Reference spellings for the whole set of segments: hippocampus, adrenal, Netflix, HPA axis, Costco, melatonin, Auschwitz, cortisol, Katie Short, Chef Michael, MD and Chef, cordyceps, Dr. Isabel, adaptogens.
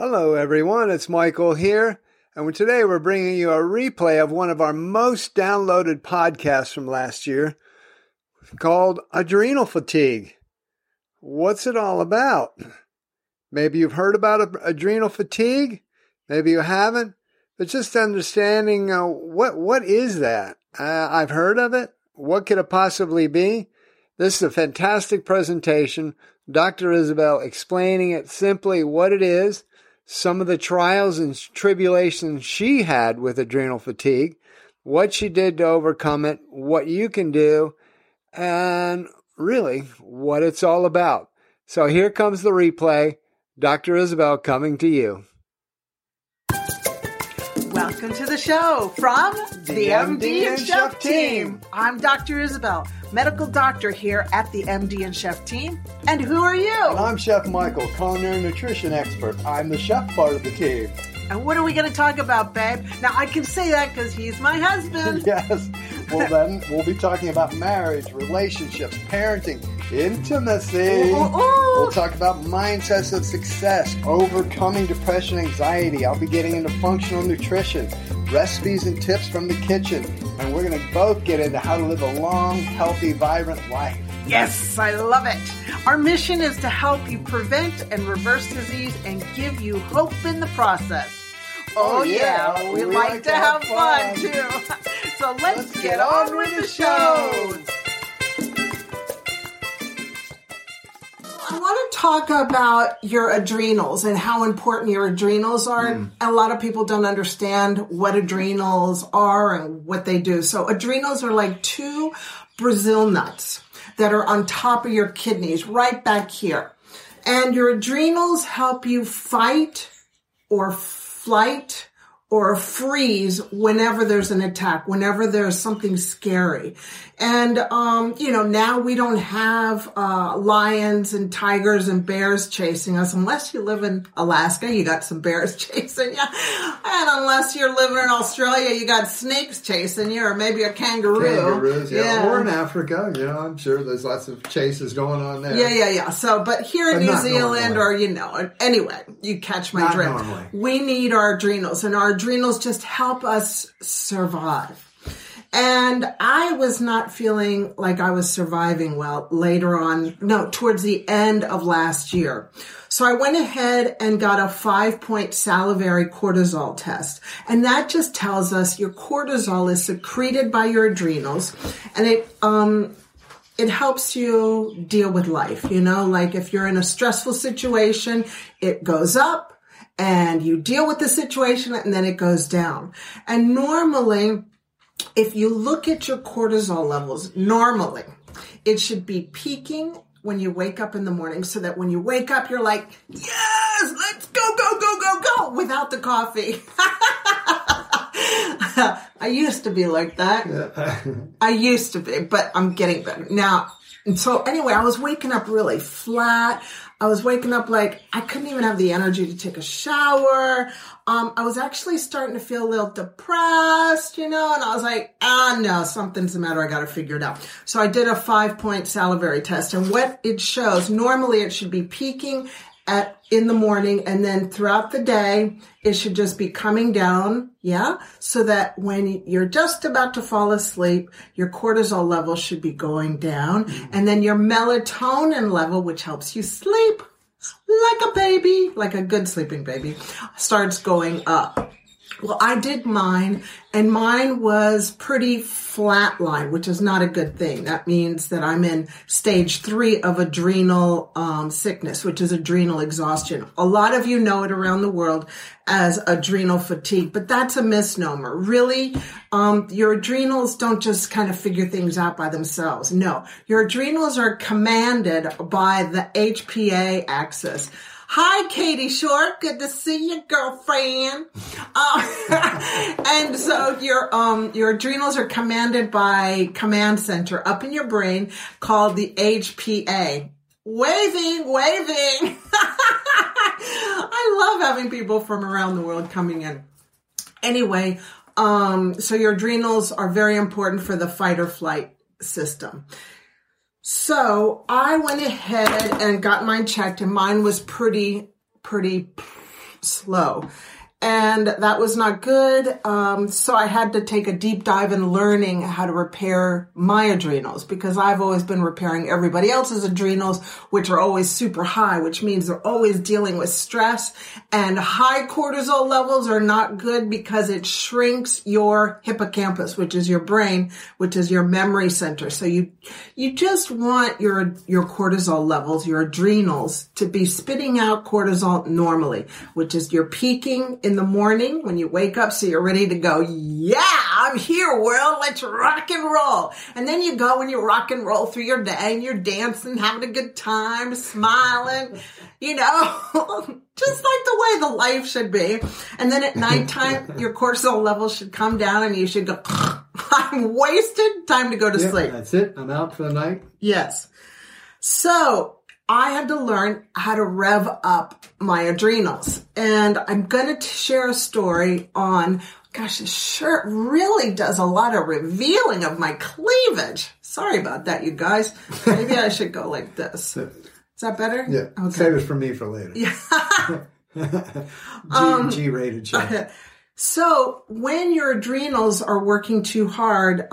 Hello everyone, it's Michael here, and today we're bringing you a replay of one of our most downloaded podcasts from last year called Adrenal Fatigue. What's it all about? Maybe you've heard about adrenal fatigue, maybe you haven't, but just understanding what is that? I've heard of it. What could it possibly be? This is a fantastic presentation, Dr. Isabel explaining it simply what it is, some of the trials and tribulations she had with adrenal fatigue, what she did to overcome it, what you can do, and really what it's all about. So here comes the replay. Dr. Isabel coming to you. Welcome to the show from the MD and Chef team. I'm Dr. Isabel, medical doctor here at the MD and Chef team. And who are you? And I'm Chef Michael, culinary nutrition expert. I'm the chef part of the team. And what are we going to talk about, babe? Now, I can say that because he's my husband. Yes. Well, then we'll be talking about marriage, relationships, parenting, intimacy. We'll talk about mindsets of success, overcoming depression, anxiety. I'll be getting into functional nutrition, recipes and tips from the kitchen. And we're going to both get into how to live a long, healthy, vibrant life. Yes, I love it. Our mission is to help you prevent and reverse disease and give you hope in the process. Oh, yeah. We like to have fun, too. So let's get on with the show. I want to talk about your adrenals and how important your adrenals are. A lot of people don't understand what adrenals are and what they do. So adrenals are like two Brazil nuts that are on top of your kidneys, right back here. And your adrenals help you fight or flight or freeze whenever there's an attack, whenever there's something scary. And, now we don't have lions and tigers and bears chasing us. Unless you live in Alaska, you got some bears chasing you. And unless you're living in Australia, you got snakes chasing you, or maybe a kangaroo. Kangaroos, yeah. Or in Africa, I'm sure there's lots of chases going on there. Yeah. So, but here in New Zealand, normally. Anyway, you catch my drift. Normally. We need our adrenals, and our adrenals just help us survive. And I was not feeling like I was surviving well towards the end of last year. So I went ahead and got a 5-point salivary cortisol test. And that just tells us your cortisol is secreted by your adrenals, and it helps you deal with life. Like if you're in a stressful situation, it goes up and you deal with the situation, and then it goes down. And normally, if you look at your cortisol levels, it should be peaking when you wake up in the morning, so that when you wake up, you're like, yes, let's go, without the coffee. I used to be like that. Yeah. But I'm getting better now. And so anyway, I was waking up really flat. I was waking up like I couldn't even have the energy to take a shower. I was actually starting to feel a little depressed, and I was like, no, something's the matter. I got to figure it out. So I did a 5-point salivary test, and what it shows, normally it should be peaking in the morning, and then throughout the day, it should just be coming down, so that when you're just about to fall asleep, your cortisol level should be going down, and then your melatonin level, which helps you sleep like a baby, like a good sleeping baby, starts going up. Well, I did mine, and mine was pretty flatline, which is not a good thing. That means that I'm in stage 3 of adrenal sickness, which is adrenal exhaustion. A lot of you know it around the world as adrenal fatigue, but that's a misnomer. Really, your adrenals don't just kind of figure things out by themselves. No, your adrenals are commanded by the HPA axis. Hi, Katie Short. Good to see you, girlfriend. And so your adrenals are commanded by command center up in your brain called the HPA. Waving. I love having people from around the world coming in. Anyway, so your adrenals are very important for the fight or flight system. So I went ahead and got mine checked, and mine was pretty slow. And that was not good. So I had to take a deep dive in learning how to repair my adrenals, because I've always been repairing everybody else's adrenals, which are always super high, which means they're always dealing with stress. And high cortisol levels are not good because it shrinks your hippocampus, which is your brain, which is your memory center. So you just want your cortisol levels, your adrenals, to be spitting out cortisol normally, which is your peaking in the morning when you wake up, so you're ready to go. Yeah, I'm here, world. Let's rock and roll. And then you go and you rock and roll through your day, and you're dancing, having a good time, smiling, you know, just like the way the life should be. And then at nighttime, your cortisol levels should come down and you should go, I'm wasted. Time to go to sleep. That's it. I'm out for the night. Yes. So I had to learn how to rev up my adrenals. And I'm going to share a story on, gosh, this shirt really does a lot of revealing of my cleavage. Sorry about that, you guys. Maybe I should go like this. Is that better? Yeah. Okay. Save it for me for later. Yeah. G-rated show. Okay. So when your adrenals are working too hard,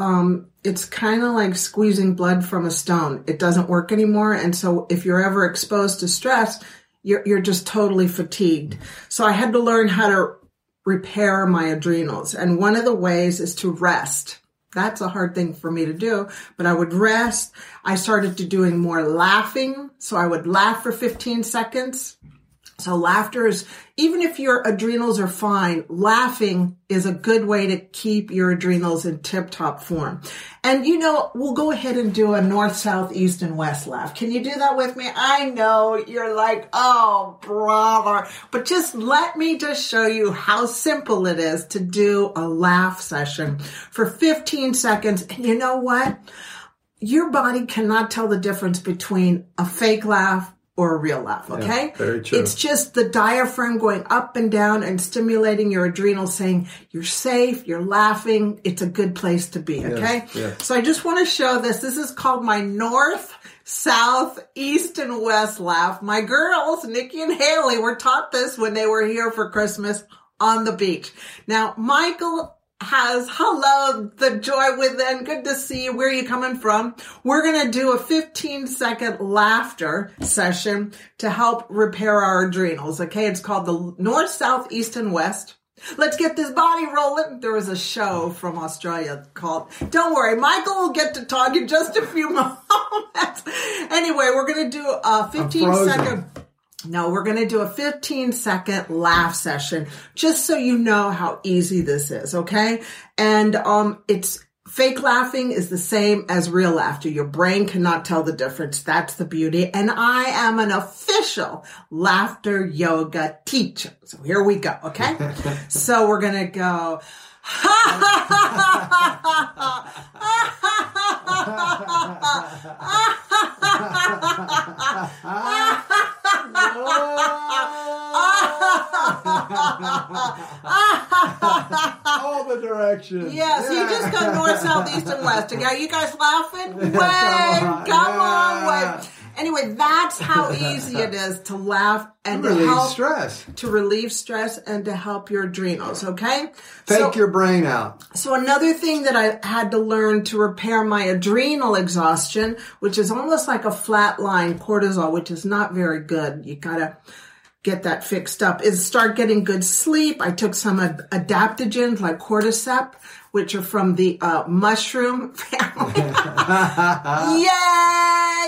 it's kind of like squeezing blood from a stone. It doesn't work anymore. And so if you're ever exposed to stress, you're just totally fatigued. So I had to learn how to repair my adrenals. And one of the ways is to rest. That's a hard thing for me to do, but I would rest. I started to doing more laughing. So I would laugh for 15 seconds. So laughter is, even if your adrenals are fine, laughing is a good way to keep your adrenals in tip-top form. And, you know, we'll go ahead and do a north, south, east, and west laugh. Can you do that with me? I know you're like, oh, brother. But just let me just show you how simple it is to do a laugh session for 15 seconds. And you know what? Your body cannot tell the difference between a fake laugh or a real laugh, okay? Yeah, very true. It's just the diaphragm going up and down and stimulating your adrenals, saying, you're safe, you're laughing, it's a good place to be, okay? Yes, yes. So I just want to show this. This is called my north, south, east, and west laugh. My girls, Nikki and Haley, were taught this when they were here for Christmas on the beach. Now, Michael has, hello, the joy within. Good to see you. Where are you coming from? We're going to do a 15-second laughter session to help repair our adrenals, okay? It's called the North, South, East, and West. Let's get this body rolling. There was a show from Australia called, don't worry, Michael will get to talk in just a few moments. Anyway, we're going to do a 15-second... No, we're going to do a 15-second laugh session, just so you know how easy this is, okay? And it's fake laughing is the same as real laughter. Your brain cannot tell the difference. That's the beauty. And I am an official laughter yoga teacher. So here we go, okay? So we're going to go, all the directions. Yes, you just go north, south, east, and west. Are you guys laughing? Wait, come on, wait. Anyway, that's how easy it is to laugh and to help stress. To relieve stress and to help your adrenals, okay? Take your brain out. So another thing that I had to learn to repair my adrenal exhaustion, which is almost like a flatline cortisol, which is not very good. You got to get that fixed up, is start getting good sleep. I took some adaptogens like cordyceps, which are from the mushroom family. Yay!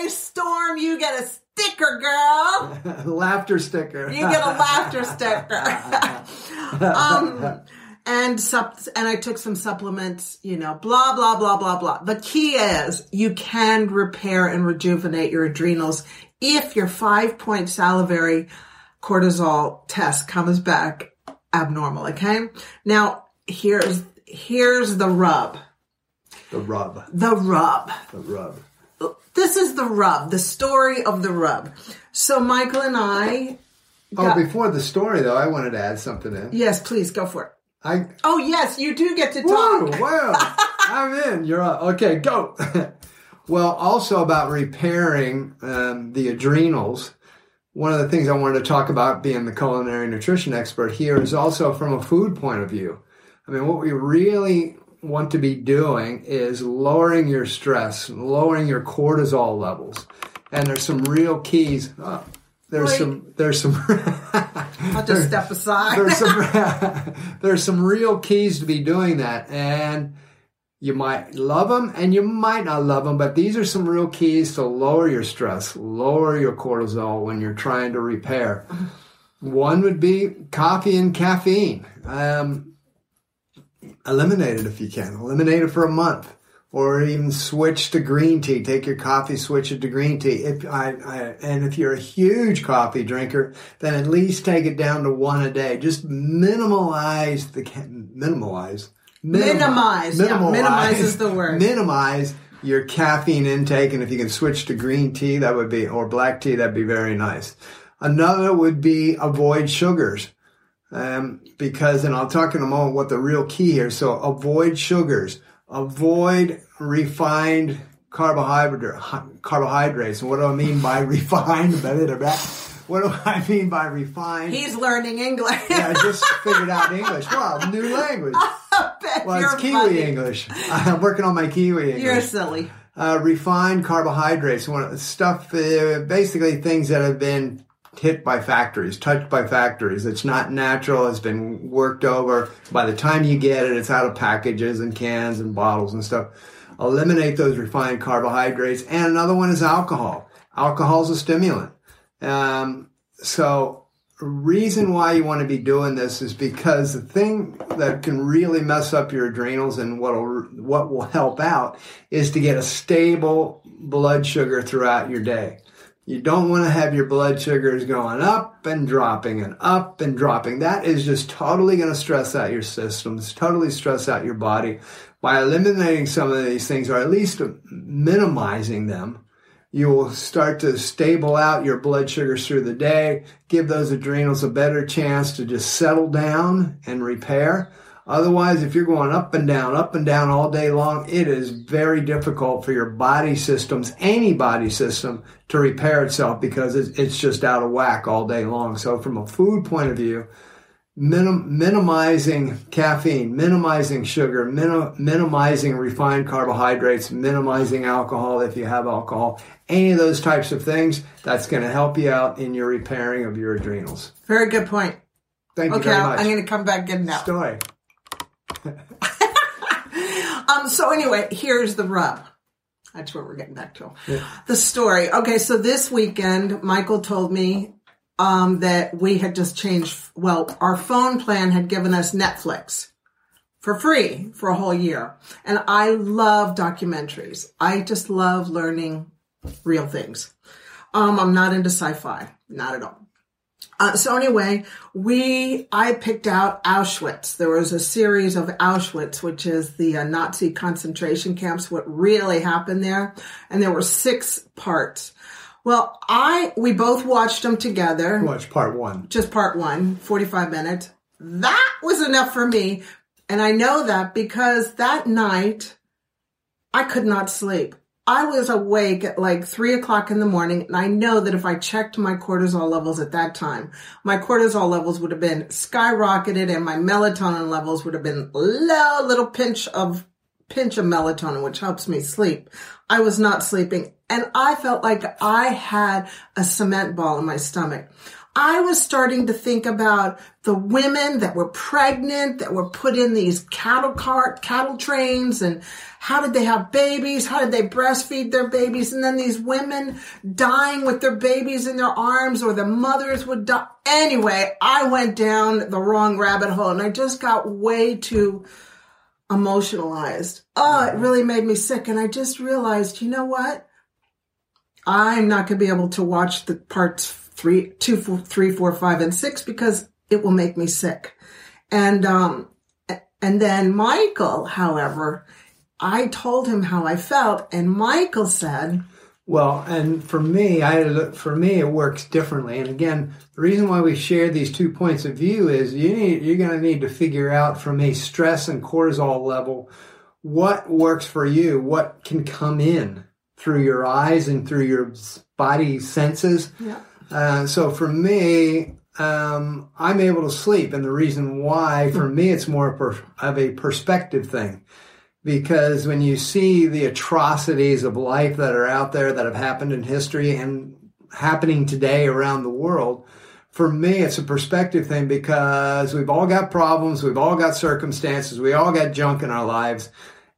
Storm, you get a sticker, girl. Laughter sticker. You get a laughter sticker. And I took some supplements, you know, blah, blah, blah, blah, blah. The key is you can repair and rejuvenate your adrenals if your 5-point salivary cortisol test comes back abnormal, okay? Now, here's the rub. The rub. This is the rub, the story of the rub. So Michael and I... before the story, though, I wanted to add something in. Yes, please, go for it. Oh, yes, you do get to talk. Whoa, wow. I'm in. You're on. Okay, go. Well, also about repairing the adrenals. one of the things I wanted to talk about, being the culinary nutrition expert here, is also from a food point of view. I mean, what we really want to be doing is lowering your stress, lowering your cortisol levels. And there's some real keys. There's some I'll just step aside. There's some real keys to be doing that. And you might love them and you might not love them, but these are some real keys to lower your stress, lower your cortisol when you're trying to repair. One would be coffee and caffeine. Eliminate it if you can. Eliminate it for a month. Or even switch to green tea. Take your coffee, switch it to green tea. If you're a huge coffee drinker, then at least take it down to one a day. Just minimize your caffeine intake. And if you can switch to green tea, that would be, or black tea, that'd be very nice. Another would be avoid sugars. Because, and I'll talk in a moment what the real key here. So avoid sugars. Avoid refined carbohydrates. And what do I mean by refined? What do I mean by refined? He's learning English. Yeah, I just figured out English. Wow, new language. Well, it's Kiwi funny. English. I'm working on my Kiwi English. You're silly. Refined carbohydrates. Stuff, basically things that have been hit by factories, touched by factories. It's not natural. It's been worked over. By the time you get it, it's out of packages and cans and bottles and stuff. Eliminate those refined carbohydrates. And another one is alcohol. Alcohol is a stimulant. So reason why you want to be doing this is because the thing that can really mess up your adrenals and what will help out is to get a stable blood sugar throughout your day. You don't want to have your blood sugars going up and dropping and up and dropping. That is just totally going to stress out your systems, totally stress out your body. By eliminating some of these things, or at least minimizing them, you will start to stable out your blood sugars through the day, give those adrenals a better chance to just settle down and repair. Otherwise, if you're going up and down all day long, it is very difficult for your body systems, any body system, to repair itself because it's just out of whack all day long. So from a food point of view, minimizing caffeine, minimizing sugar, minimizing refined carbohydrates, minimizing alcohol if you have alcohol, any of those types of things, that's going to help you out in your repairing of your adrenals. Very good point. Thank you very much. Okay, I'm going to come back and now. Story. So anyway, here's the rub. That's what we're getting back to. Yeah. The story. Okay, so this weekend, Michael told me that we had just changed. Well, our phone plan had given us Netflix for free for a whole year. And I love documentaries. I just love learning real things. I'm not into sci-fi. Not at all. So anyway, I picked out Auschwitz. There was a series of Auschwitz, which is the Nazi concentration camps, what really happened there. And there were 6 parts. Well, we both watched them together. Watched part one. Just part one, 45 minutes. That was enough for me. And I know that because that night I could not sleep. I was awake at like 3:00 in the morning, and I know that if I checked my cortisol levels at that time, my cortisol levels would have been skyrocketed and my melatonin levels would have been low, little pinch of melatonin, which helps me sleep. I was not sleeping, and I felt like I had a cement ball in my stomach. I was starting to think about the women that were pregnant, that were put in these cattle trains, and how did they have babies? How did they breastfeed their babies? And then these women dying with their babies in their arms, or the mothers would die. Anyway, I went down the wrong rabbit hole, and I just got way too emotionalized. Oh, it really made me sick. And I just realized, you know what? I'm not going to be able to watch the parts 3, 2, 4, 3, 4, 5, and 6 because it will make me sick. And then Michael, however, I told him how I felt, and Michael said, "Well, and for me it works differently." And again, the reason why we share these two points of view is you're going to need to figure out from a stress and cortisol level what works for you, what can come in through your eyes and through your body senses. Yeah. So for me, I'm able to sleep. And the reason why, for me, it's more of a perspective thing. Because when you see the atrocities of life that are out there that have happened in history and happening today around the world, for me, it's a perspective thing, because we've all got problems. We've all got circumstances. We all got junk in our lives.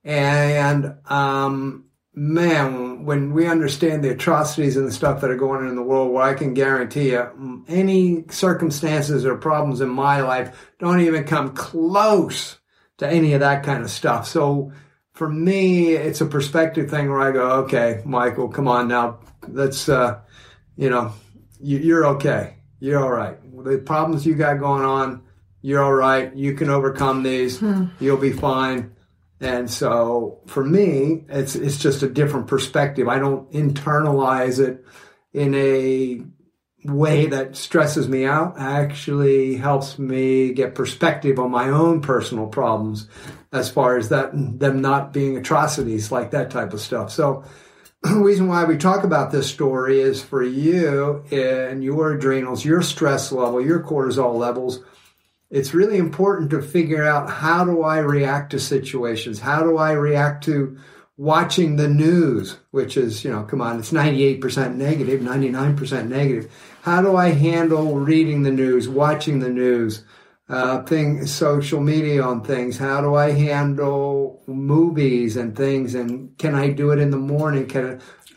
And, man, when we understand the atrocities and the stuff that are going on in the world, well, I can guarantee you any circumstances or problems in my life don't even come close to any of that kind of stuff. So for me, it's a perspective thing where I go, okay, Michael, come on now. Let's, you're okay. You're all right. The problems you got going on, you're all right. You can overcome these. You'll be fine. And so for me, it's just a different perspective. I don't internalize it in a way that stresses me out. Actually helps me get perspective on my own personal problems as far as that them not being atrocities, like that type of stuff. So the reason why we talk about this story is for you and your adrenals, your stress level, your cortisol levels. It's really important to figure out, how do I react to situations? How do I react to watching the news, which is, come on, it's 98% negative, 99% negative. How do I handle reading the news, watching the news, social media on things? How do I handle movies and things? And can I do it in the morning?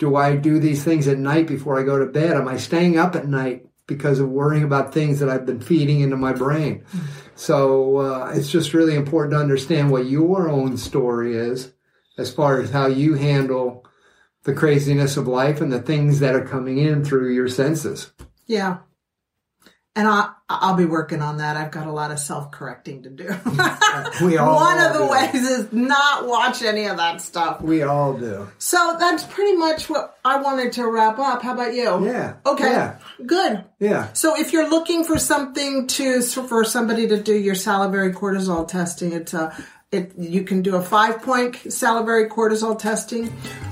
Do I do these things at night before I go to bed? Am I staying up at night because of worrying about things that I've been feeding into my brain? So it's just really important to understand what your own story is, as far as how you handle the craziness of life and the things that are coming in through your senses. Yeah. And I'll be working on that. I've got a lot of self-correcting to do. We all One of the ways is not watch any of that stuff. We all do. So that's pretty much what I wanted to wrap up. How about you? Yeah. Okay. Yeah. Good. Yeah. So if you're looking for something for somebody to do your salivary cortisol testing, you can do a 5-point salivary cortisol testing,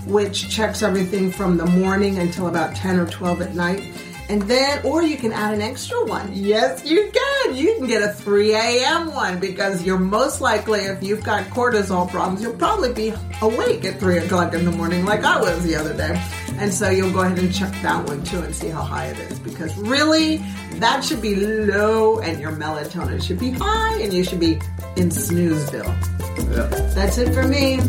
which checks everything from the morning until about 10 or 12 at night. And then, or you can add an extra one. Yes, you can. You can get a 3 a.m. one, because you're most likely, if you've got cortisol problems, you'll probably be awake at 3 o'clock in the morning like I was the other day. And so you'll go ahead and check that one too and see how high it is, because really that should be low and your melatonin should be high and you should be in snoozeville. Yep. That's it for me.